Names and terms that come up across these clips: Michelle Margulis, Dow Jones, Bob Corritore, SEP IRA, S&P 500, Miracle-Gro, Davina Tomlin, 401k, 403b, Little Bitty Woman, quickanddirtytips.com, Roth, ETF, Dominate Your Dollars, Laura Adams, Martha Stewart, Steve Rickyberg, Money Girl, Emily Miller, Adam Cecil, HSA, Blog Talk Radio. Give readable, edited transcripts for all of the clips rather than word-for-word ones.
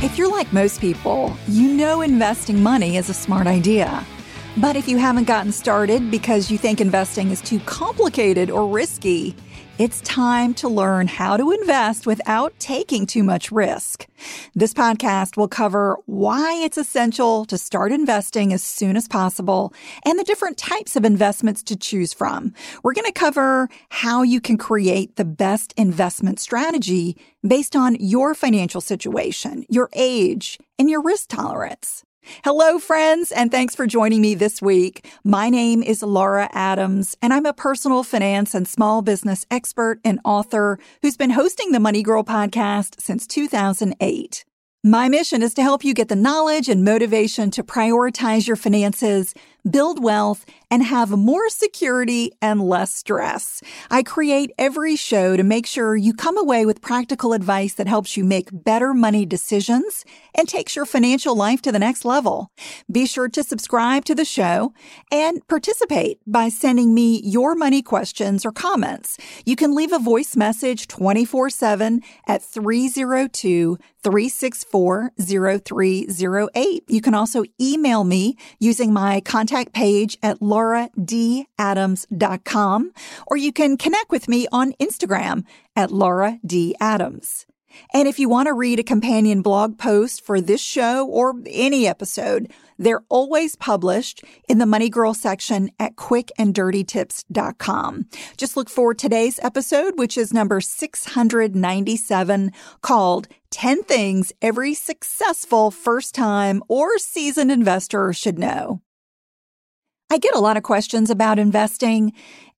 If you're like most people, you know investing money is a smart idea. But if you haven't gotten started because you think investing is too complicated or risky, it's time to learn how to invest without taking too much risk. This podcast will cover why it's essential to start investing as soon as possible and the different types of investments to choose from. We're going to cover how you can create the best investment strategy based on your financial situation, your age, and your risk tolerance. Hello, friends, and thanks for joining me this week. My name is Laura Adams, and I'm a personal finance and small business expert and author who's been hosting the Money Girl podcast since 2008. My mission is to help you get the knowledge and motivation to prioritize your finances, build wealth, and have more security and less stress. I create every show to make sure you come away with practical advice that helps you make better money decisions and takes your financial life to the next level. Be sure to subscribe to the show and participate by sending me your money questions or comments. You can leave a voice message 24/7 at 302-364-0308. You can also email me using my contact page at LauraDAdams.com, or you can connect with me on Instagram at Laura D. Adams. And if you want to read a companion blog post for this show or any episode, they're always published in the Money Girl section at quickanddirtytips.com. Just look for today's episode, which is number 697, called 10 Things Every Successful First-Time or Seasoned Investor Should Know. I get a lot of questions about investing,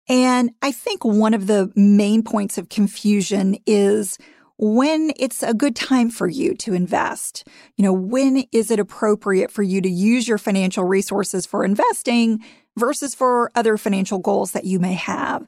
and I think one of the main points of confusion is when it's a good time for you to invest. You know, when is it appropriate for you to use your financial resources for investing versus for other financial goals that you may have?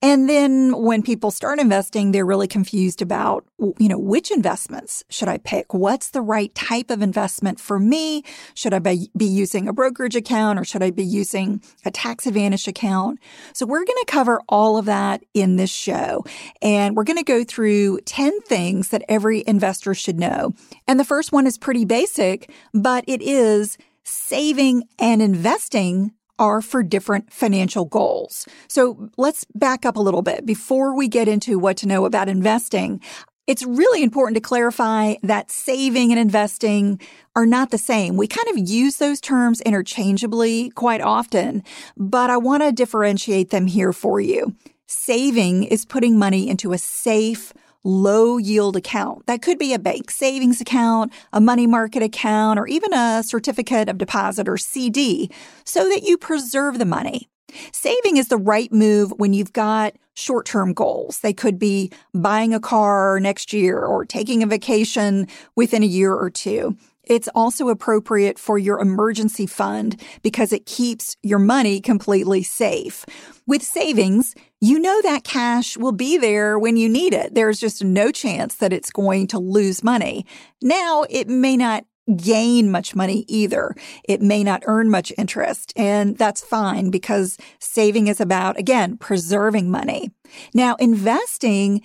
And then when people start investing, they're really confused about, you know, which investments should I pick? What's the right type of investment for me? Should I be using a brokerage account or should I be using a tax advantage account? So we're going to cover all of that in this show. And we're going to go through 10 things that every investor should know. And the first one is pretty basic, but it is saving and investing are for different financial goals. So let's back up a little bit before we get into what to know about investing. It's really important to clarify that saving and investing are not the same. We kind of use those terms interchangeably quite often, but I want to differentiate them here for you. Saving is putting money into a safe, low-yield account. That could be a bank savings account, a money market account, or even a certificate of deposit or CD, so that you preserve the money. Saving is the right move when you've got short-term goals. They could be buying a car next year or taking a vacation within a year or two. It's also appropriate for your emergency fund because it keeps your money completely safe. With savings, you know that cash will be there when you need it. There's just no chance that it's going to lose money. Now, it may not gain much money either. It may not earn much interest, and that's fine because saving is about, again, preserving money. Now, investing,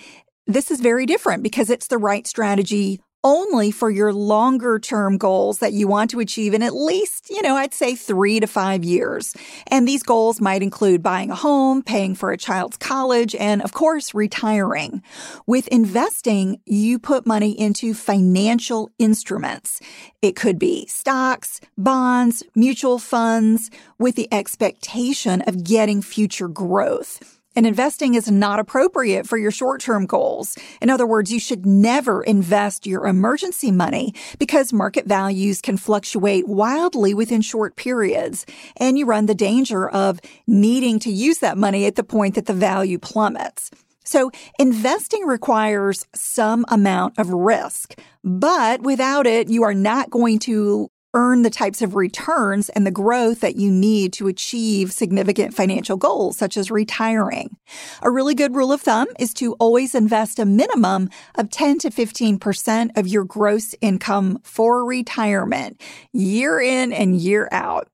this is very different because it's the right strategy only for your longer term goals that you want to achieve in at least, I'd say 3 to 5 years. And these goals might include buying a home, paying for a child's college, and of course, retiring. With investing, you put money into financial instruments. It could be stocks, bonds, mutual funds, with the expectation of getting future growth. And investing is not appropriate for your short-term goals. In other words, you should never invest your emergency money because market values can fluctuate wildly within short periods, and you run the danger of needing to use that money at the point that the value plummets. So investing requires some amount of risk, but without it, you are not going to earn the types of returns and the growth that you need to achieve significant financial goals, such as retiring. A really good rule of thumb is to always invest a minimum of 10 to 15% of your gross income for retirement, year in and year out.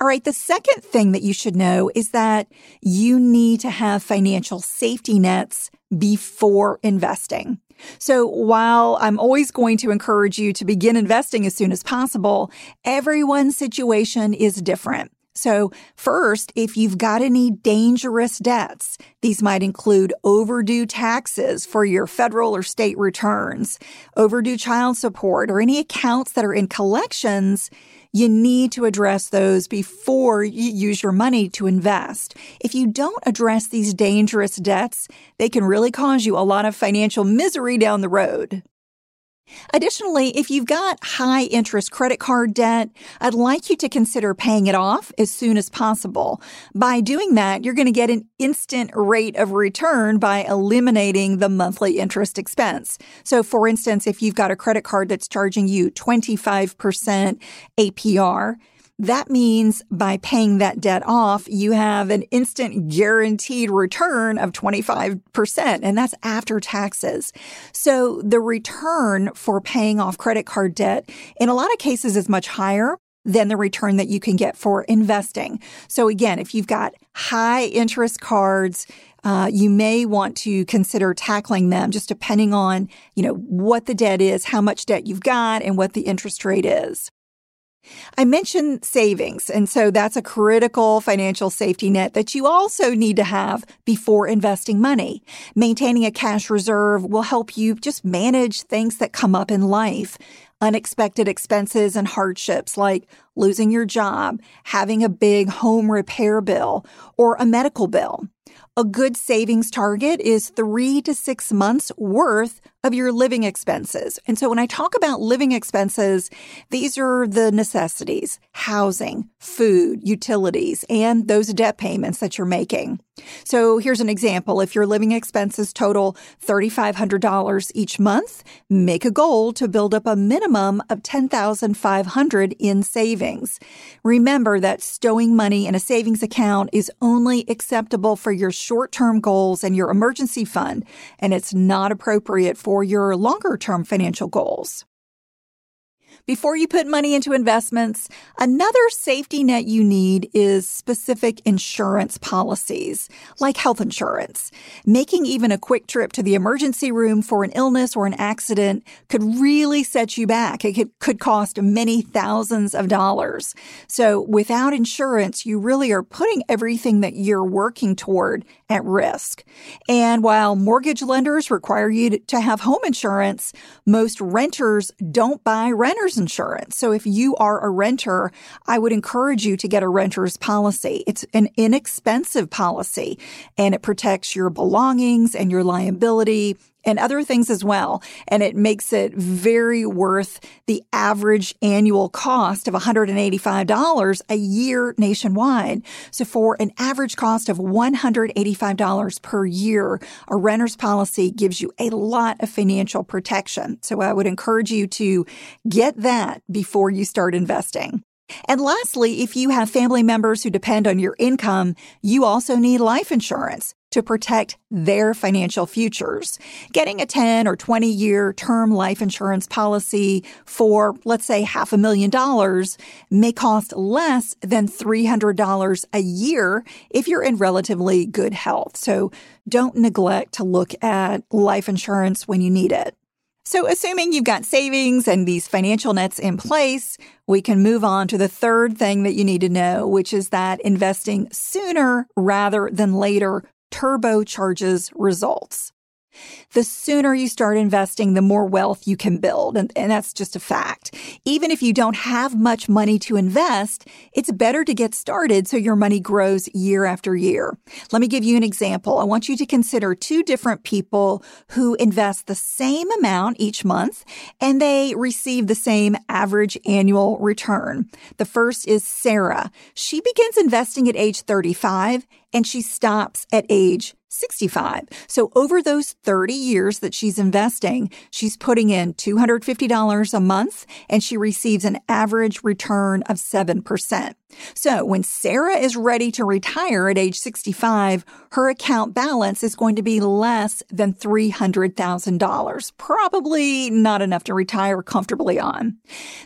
All right, the second thing that you should know is that you need to have financial safety nets before investing. So while I'm always going to encourage you to begin investing as soon as possible, everyone's situation is different. So first, if you've got any dangerous debts, these might include overdue taxes for your federal or state returns, overdue child support, or any accounts that are in collections, you need to address those before you use your money to invest. If you don't address these dangerous debts, they can really cause you a lot of financial misery down the road. Additionally, if you've got high interest credit card debt, I'd like you to consider paying it off as soon as possible. By doing that, you're going to get an instant rate of return by eliminating the monthly interest expense. So for instance, if you've got a credit card that's charging you 25% APR, that means by paying that debt off, you have an instant guaranteed return of 25%, and that's after taxes. So the return for paying off credit card debt in a lot of cases is much higher than the return that you can get for investing. So again, if you've got high interest cards, you may want to consider tackling them just depending on, what the debt is, how much debt you've got, and what the interest rate is. I mentioned savings, and so that's a critical financial safety net that you also need to have before investing money. Maintaining a cash reserve will help you just manage things that come up in life. Unexpected expenses and hardships like losing your job, having a big home repair bill, or a medical bill. A good savings target is 3 to 6 months worth of your living expenses. And so when I talk about living expenses, these are the necessities, housing, food, utilities, and those debt payments that you're making. So here's an example. If your living expenses total $3,500 each month, make a goal to build up a minimum of $10,500 in savings. Remember that stowing money in a savings account is only acceptable for your short-term goals and your emergency fund, and it's not appropriate for your longer-term financial goals. Before you put money into investments, another safety net you need is specific insurance policies, like health insurance. Making even a quick trip to the emergency room for an illness or an accident could really set you back. It could cost many thousands of dollars. So without insurance, you really are putting everything that you're working toward at risk. And while mortgage lenders require you to have home insurance, most renters don't buy renter's insurance. So if you are a renter, I would encourage you to get a renter's policy. It's an inexpensive policy, and it protects your belongings and your liability and other things as well. And it makes it very worth the average annual cost of $185 a year nationwide. So for an average cost of $185 per year, a renter's policy gives you a lot of financial protection. So I would encourage you to get that before you start investing. And lastly, if you have family members who depend on your income, you also need life insurance to protect their financial futures. Getting a 10 or 20-year term life insurance policy for, let's say, $500,000 may cost less than $300 a year if you're in relatively good health. So don't neglect to look at life insurance when you need it. So assuming you've got savings and these financial nets in place, we can move on to the third thing that you need to know, which is that investing sooner rather than later turbocharges results. The sooner you start investing, the more wealth you can build. And that's just a fact. Even if you don't have much money to invest, it's better to get started so your money grows year after year. Let me give you an example. I want you to consider two different people who invest the same amount each month, and they receive the same average annual return. The first is Sarah. She begins investing at age 35, and she stops at age 65. So over those 30 years that she's investing, she's putting in $250 a month, and she receives an average return of 7%. So when Sarah is ready to retire at age 65, her account balance is going to be less than $300,000, probably not enough to retire comfortably on.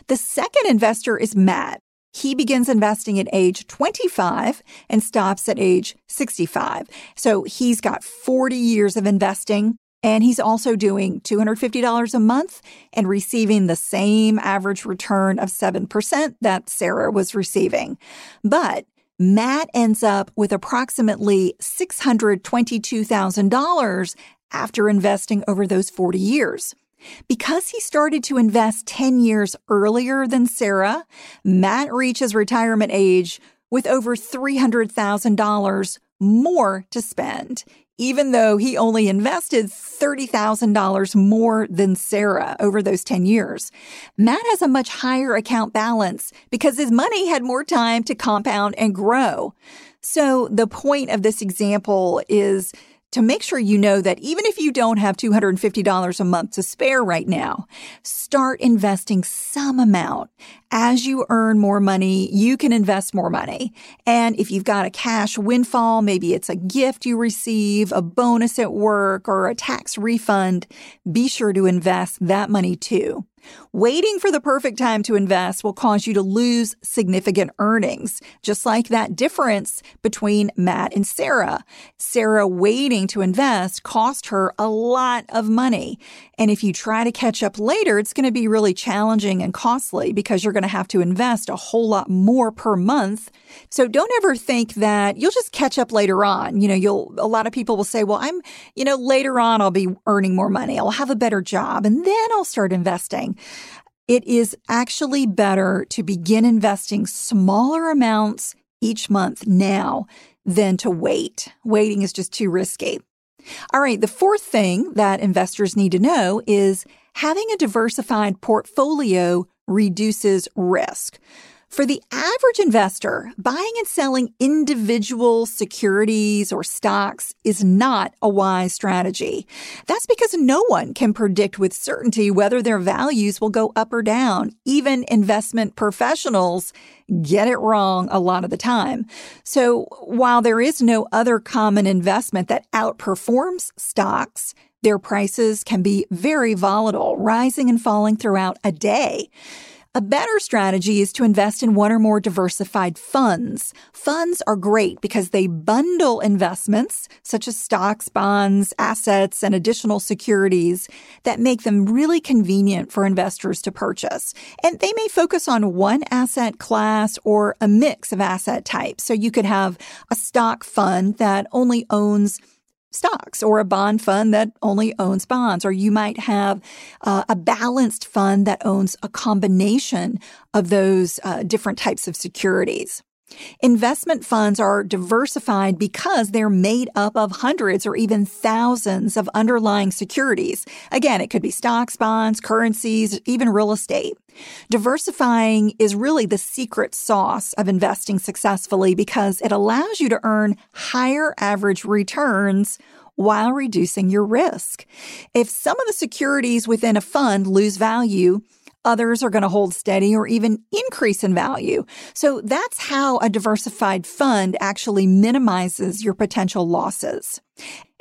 The second investor is Matt. He begins investing at age 25 and stops at age 65. So he's got 40 years of investing, and he's also doing $250 a month and receiving the same average return of 7% that Sarah was receiving. But Matt ends up with approximately $622,000 after investing over those 40 years. Because he started to invest 10 years earlier than Sarah, Matt reaches retirement age with over $300,000 more to spend, even though he only invested $30,000 more than Sarah over those 10 years. Matt has a much higher account balance because his money had more time to compound and grow. So the point of this example is to make sure you know that even if you don't have $250 a month to spare right now, start investing some amount. As you earn more money, you can invest more money. And if you've got a cash windfall, maybe it's a gift you receive, a bonus at work, or a tax refund, be sure to invest that money too. Waiting for the perfect time to invest will cause you to lose significant earnings, just like that difference between Matt and Sarah. Sarah waiting to invest cost her a lot of money. And if you try to catch up later, it's going to be really challenging and costly because you're going to have to invest a whole lot more per month. So don't ever think that you'll just catch up later on. A lot of people will say, well, later on I'll be earning more money. I'll have a better job and then I'll start investing. It is actually better to begin investing smaller amounts each month now than to wait. Waiting is just too risky. All right, the fourth thing that investors need to know is having a diversified portfolio reduces risk. For the average investor, buying and selling individual securities or stocks is not a wise strategy. That's because no one can predict with certainty whether their values will go up or down. Even investment professionals get it wrong a lot of the time. So while there is no other common investment that outperforms stocks, their prices can be very volatile, rising and falling throughout a day. A better strategy is to invest in one or more diversified funds. Funds are great because they bundle investments such as stocks, bonds, assets, and additional securities that make them really convenient for investors to purchase. And they may focus on one asset class or a mix of asset types. So you could have a stock fund that only owns stocks or a bond fund that only owns bonds, or you might have a balanced fund that owns a combination of those different types of securities. Investment funds are diversified because they're made up of hundreds or even thousands of underlying securities. Again, it could be stocks, bonds, currencies, even real estate. Diversifying is really the secret sauce of investing successfully because it allows you to earn higher average returns while reducing your risk. If some of the securities within a fund lose value, others are going to hold steady or even increase in value. So that's how a diversified fund actually minimizes your potential losses.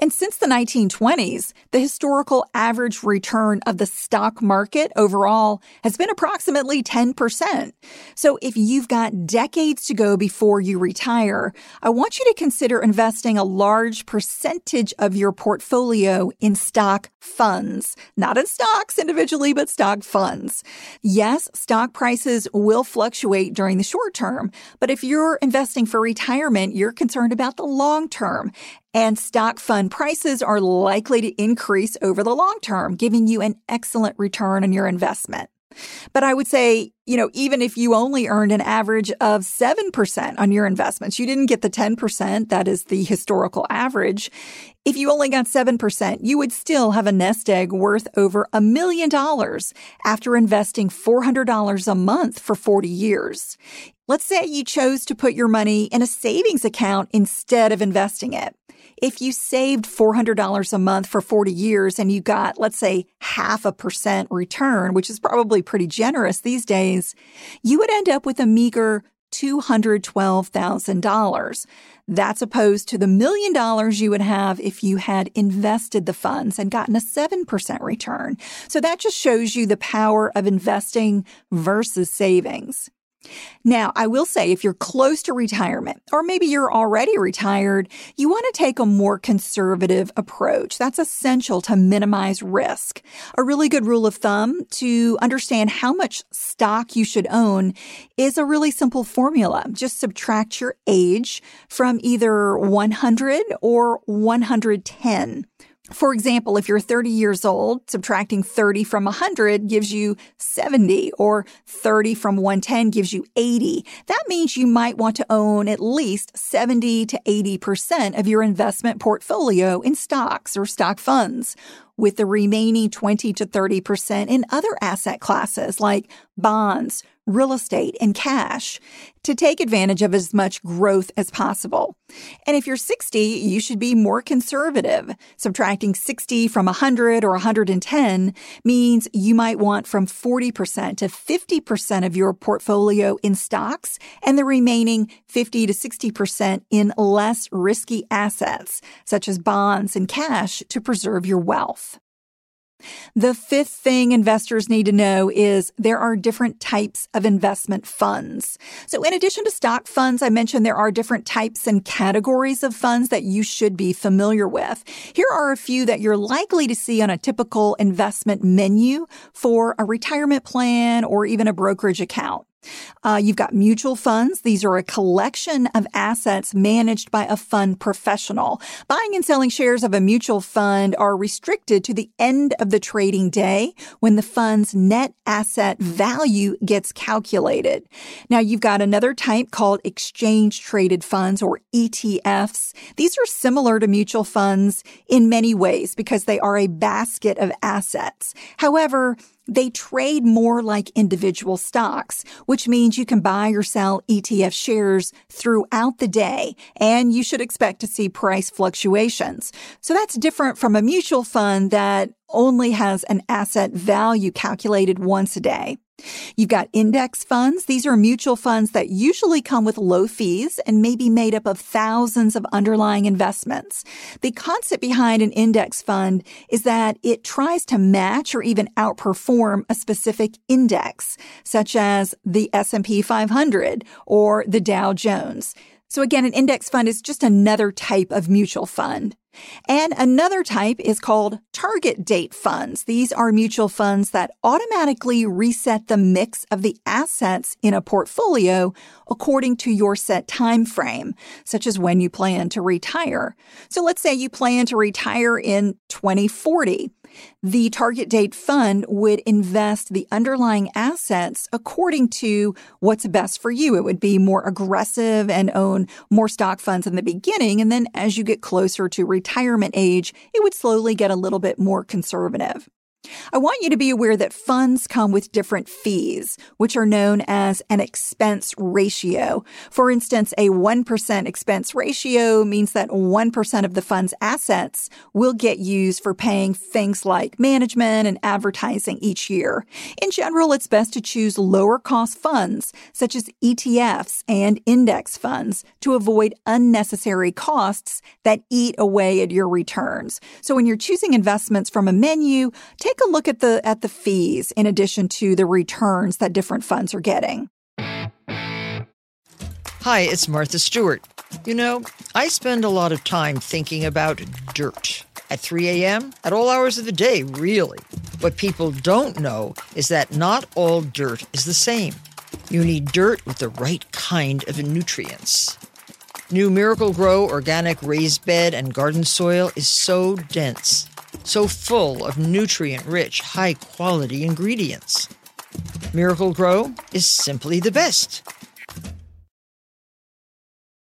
And since the 1920s, the historical average return of the stock market overall has been approximately 10%. So if you've got decades to go before you retire, I want you to consider investing a large percentage of your portfolio in stock funds, not in stocks individually, but stock funds. Yes, stock prices will fluctuate during the short term, but if you're investing for retirement, you're concerned about the long term. And stock fund prices are likely to increase over the long term, giving you an excellent return on your investment. But I would say, even if you only earned an average of 7% on your investments, you didn't get the 10%, that is the historical average. If you only got 7%, you would still have a nest egg worth over $1 million after investing $400 a month for 40 years. Let's say you chose to put your money in a savings account instead of investing it. If you saved $400 a month for 40 years and you got, let's say, 0.5% return, which is probably pretty generous these days, you would end up with a meager $212,000. That's opposed to the $1 million you would have if you had invested the funds and gotten a 7% return. So that just shows you the power of investing versus savings. Now, I will say if you're close to retirement, or maybe you're already retired, you want to take a more conservative approach. That's essential to minimize risk. A really good rule of thumb to understand how much stock you should own is a really simple formula. Just subtract your age from either 100 or 110. For example, if you're 30 years old, subtracting 30 from 100 gives you 70, or 30 from 110 gives you 80. That means you might want to own at least 70 to 80% of your investment portfolio in stocks or stock funds, with the remaining 20 to 30% in other asset classes like bonds, real estate, and cash to take advantage of as much growth as possible. And if you're 60, you should be more conservative. Subtracting 60 from 100 or 110 means you might want from 40% to 50% of your portfolio in stocks and the remaining 50 to 60% in less risky assets, such as bonds and cash, to preserve your wealth. The fifth thing investors need to know is there are different types of investment funds. So in addition to stock funds, I mentioned there are different types and categories of funds that you should be familiar with. Here are a few that you're likely to see on a typical investment menu for a retirement plan or even a brokerage account. You've got mutual funds. These are a collection of assets managed by a fund professional. Buying and selling shares of a mutual fund are restricted to the end of the trading day when the fund's net asset value gets calculated. Now, you've got another type called exchange-traded funds, or ETFs. These are similar to mutual funds in many ways because they are a basket of assets. However, they trade more like individual stocks, which means you can buy or sell ETF shares throughout the day, and you should expect to see price fluctuations. So that's different from a mutual fund that only has an asset value calculated once a day. You've got index funds. These are mutual funds that usually come with low fees and may be made up of thousands of underlying investments. The concept behind an index fund is that it tries to match or even outperform a specific index, such as the S&P 500 or the Dow Jones. So again, an index fund is just another type of mutual fund. And another type is called target date funds. These are mutual funds that automatically reset the mix of the assets in a portfolio according to your set time frame, such as when you plan to retire. So let's say you plan to retire in 2040. The target date fund would invest the underlying assets according to what's best for you. It would be more aggressive and own more stock funds in the beginning. And then as you get closer to retirement age, it would slowly get a little bit more conservative. I want you to be aware that funds come with different fees, which are known as an expense ratio. For instance, a 1% expense ratio means that 1% of the fund's assets will get used for paying things like management and advertising each year. In general, it's best to choose lower-cost funds, such as ETFs and index funds, to avoid unnecessary costs that eat away at your returns. So when you're choosing investments from a menu, take a look at the fees in addition to the returns that different funds are getting. Hi, it's Martha Stewart. You know, I spend a lot of time thinking about dirt at 3 a.m., at all hours of the day, really. What people don't know is that not all dirt is the same. You need dirt with the right kind of nutrients. New Miracle-Gro organic raised bed and garden soil is so dense, so full of nutrient-rich, high-quality ingredients. Miracle-Gro is simply the best.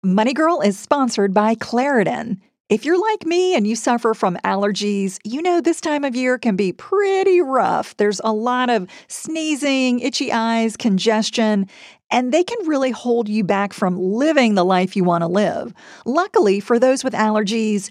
Money Girl is sponsored by Claritin. If you're like me and you suffer from allergies, you know this time of year can be pretty rough. There's a lot of sneezing, itchy eyes, congestion, and they can really hold you back from living the life you want to live. Luckily, for those with allergies,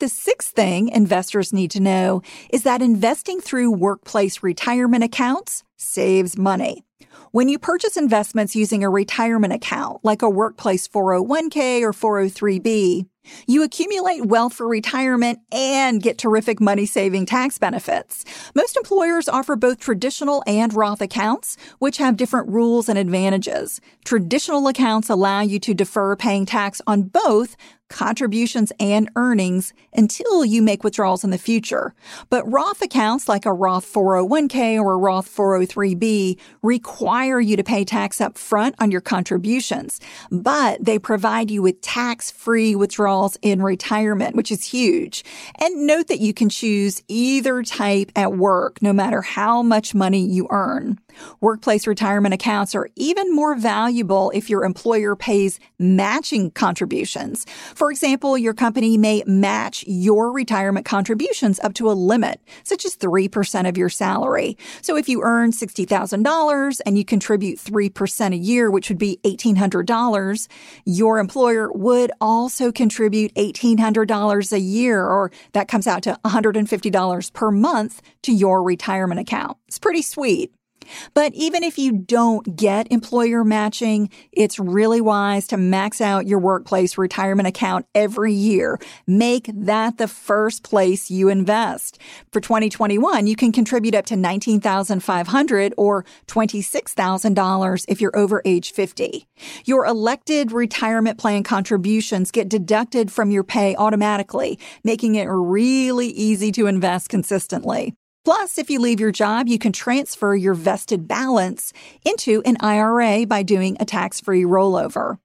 The 6th thing investors need to know is that investing through workplace retirement accounts saves money. When you purchase investments using a retirement account, like a workplace 401k or 403b, you accumulate wealth for retirement and get terrific money-saving tax benefits. Most employers offer both traditional and Roth accounts, which have different rules and advantages. Traditional accounts allow you to defer paying tax on both contributions and earnings until you make withdrawals in the future. But Roth accounts, like a Roth 401k or a Roth 403b, require you to pay tax up front on your contributions, but they provide you with tax-free withdrawals in retirement, which is huge. And note that you can choose either type at work, no matter how much money you earn. Workplace retirement accounts are even more valuable if your employer pays matching contributions. For example, your company may match your retirement contributions up to a limit, such as 3% of your salary. So if you earn $60,000 and you contribute 3% a year, which would be $1,800, your employer would also contribute $1,800 a year, or that comes out to $150 per month to your retirement account. It's pretty sweet. But even if you don't get employer matching, it's really wise to max out your workplace retirement account every year. Make that the first place you invest. For 2021, you can contribute up to $19,500 or $26,000 if you're over age 50. Your elected retirement plan contributions get deducted from your pay automatically, making it really easy to invest consistently. Plus, if you leave your job, you can transfer your vested balance into an IRA by doing a tax-free rollover.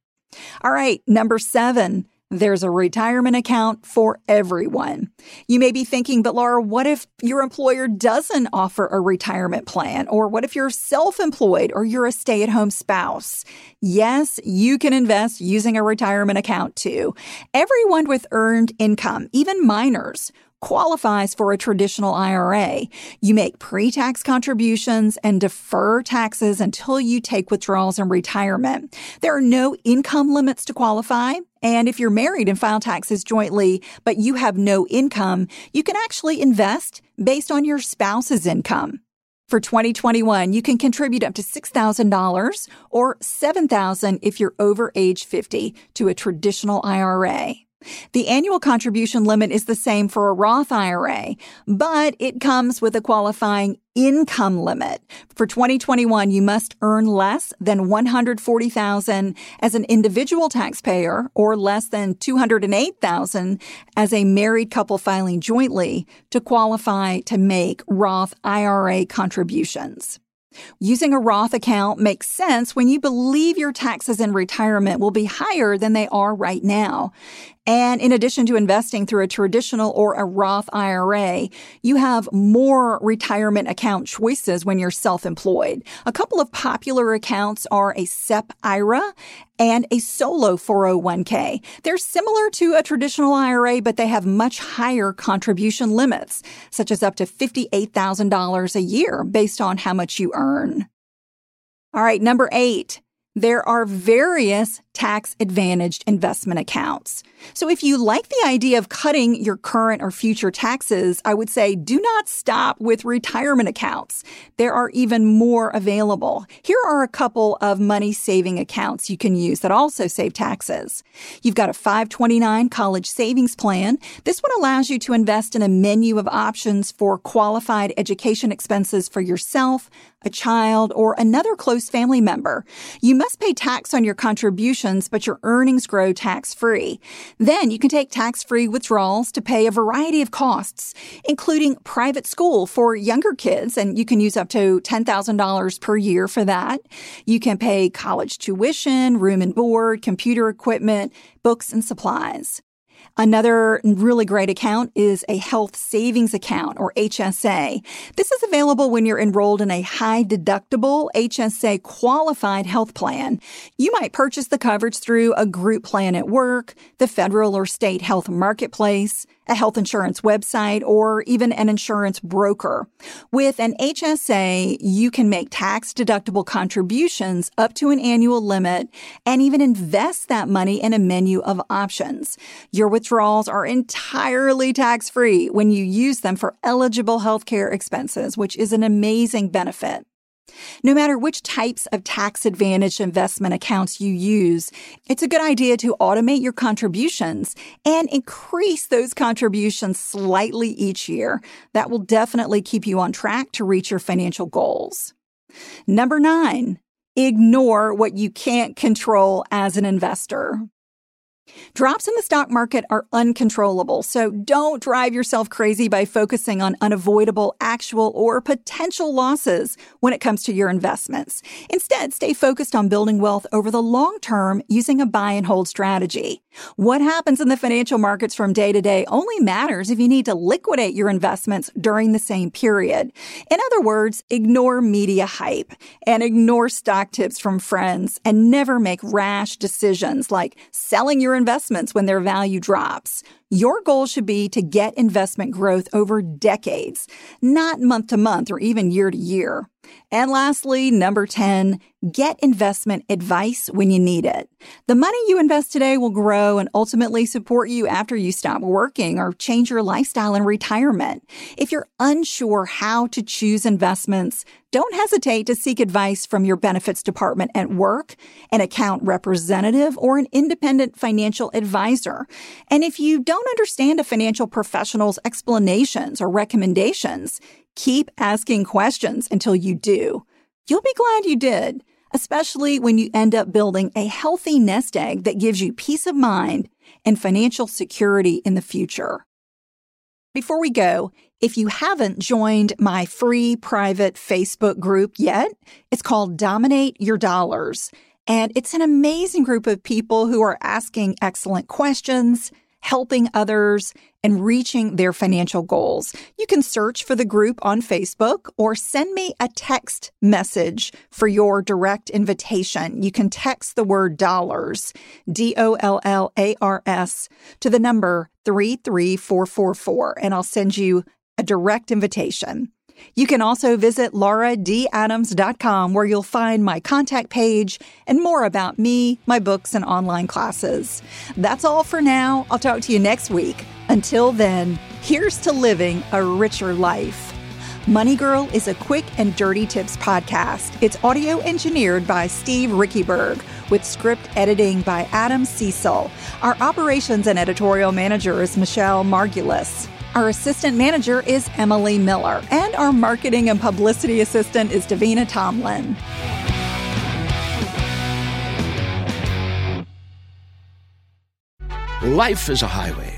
All right, number 7, There's a retirement account for everyone. You may be thinking, but Laura, what if your employer doesn't offer a retirement plan? Or what if you're self-employed or you're a stay-at-home spouse? Yes, you can invest using a retirement account too. Everyone with earned income, even minors, qualifies for a traditional IRA. You make pre-tax contributions and defer taxes until you take withdrawals in retirement. There are no income limits to qualify. And if you're married and file taxes jointly, but you have no income, you can actually invest based on your spouse's income. For 2021, you can contribute up to $6,000 or $7,000 if you're over age 50 to a traditional IRA. The annual contribution limit is the same for a Roth IRA, but it comes with a qualifying income limit. For 2021, you must earn less than $140,000 as an individual taxpayer or less than $208,000 as a married couple filing jointly to qualify to make Roth IRA contributions. Using a Roth account makes sense when you believe your taxes in retirement will be higher than they are right now. And in addition to investing through a traditional or a Roth IRA, you have more retirement account choices when you're self-employed. A couple of popular accounts are a SEP IRA and a solo 401k. They're similar to a traditional IRA, but they have much higher contribution limits, such as up to $58,000 a year based on how much you earn. All right, number 8. There are various tax-advantaged investment accounts. So if you like the idea of cutting your current or future taxes, I would say do not stop with retirement accounts. There are even more available. Here are a couple of money-saving accounts you can use that also save taxes. You've got a 529 college savings plan. This one allows you to invest in a menu of options for qualified education expenses for yourself, a child, or another close family member. You must pay tax on your contributions, but your earnings grow tax-free. Then you can take tax-free withdrawals to pay a variety of costs, including private school for younger kids, and you can use up to $10,000 per year for that. You can pay college tuition, room and board, computer equipment, books and supplies. Another really great account is a health savings account, or HSA. This is available when you're enrolled in a high-deductible HSA-qualified health plan. You might purchase the coverage through a group plan at work, the federal or state health marketplace, a health insurance website, or even an insurance broker. With an HSA, you can make tax-deductible contributions up to an annual limit and even invest that money in a menu of options. Your withdrawals are entirely tax-free when you use them for eligible healthcare expenses, which is an amazing benefit. No matter which types of tax-advantaged investment accounts you use, it's a good idea to automate your contributions and increase those contributions slightly each year. That will definitely keep you on track to reach your financial goals. Number 9, ignore what you can't control as an investor. Drops in the stock market are uncontrollable, so don't drive yourself crazy by focusing on unavoidable actual or potential losses when it comes to your investments. Instead, stay focused on building wealth over the long term using a buy and hold strategy. What happens in the financial markets from day to day only matters if you need to liquidate your investments during the same period. In other words, ignore media hype and ignore stock tips from friends, and never make rash decisions like selling your investments when their value drops. Your goal should be to get investment growth over decades, not month to month or even year to year. And lastly, number 10, get investment advice when you need it. The money you invest today will grow and ultimately support you after you stop working or change your lifestyle in retirement. If you're unsure how to choose investments, don't hesitate to seek advice from your benefits department at work, an account representative, or an independent financial advisor. And if you don't understand a financial professional's explanations or recommendations, keep asking questions until you do. You'll be glad you did, especially when you end up building a healthy nest egg that gives you peace of mind and financial security in the future. Before we go, if you haven't joined my free private Facebook group yet, it's called Dominate Your Dollars. And it's an amazing group of people who are asking excellent questions, helping others, and reaching their financial goals. You can search for the group on Facebook or send me a text message for your direct invitation. You can text the word dollars, DOLLARS, to the number 33444, and I'll send you a direct invitation. You can also visit LauraDAdams.com, where you'll find my contact page and more about me, my books, and online classes. That's all for now. I'll talk to you next week. Until then, here's to living a richer life. Money Girl is a Quick and Dirty Tips podcast. It's audio engineered by Steve Rickyberg, with script editing by Adam Cecil. Our operations and editorial manager is Michelle Margulis. Our assistant manager is Emily Miller, and our marketing and publicity assistant is Davina Tomlin. Life is a highway,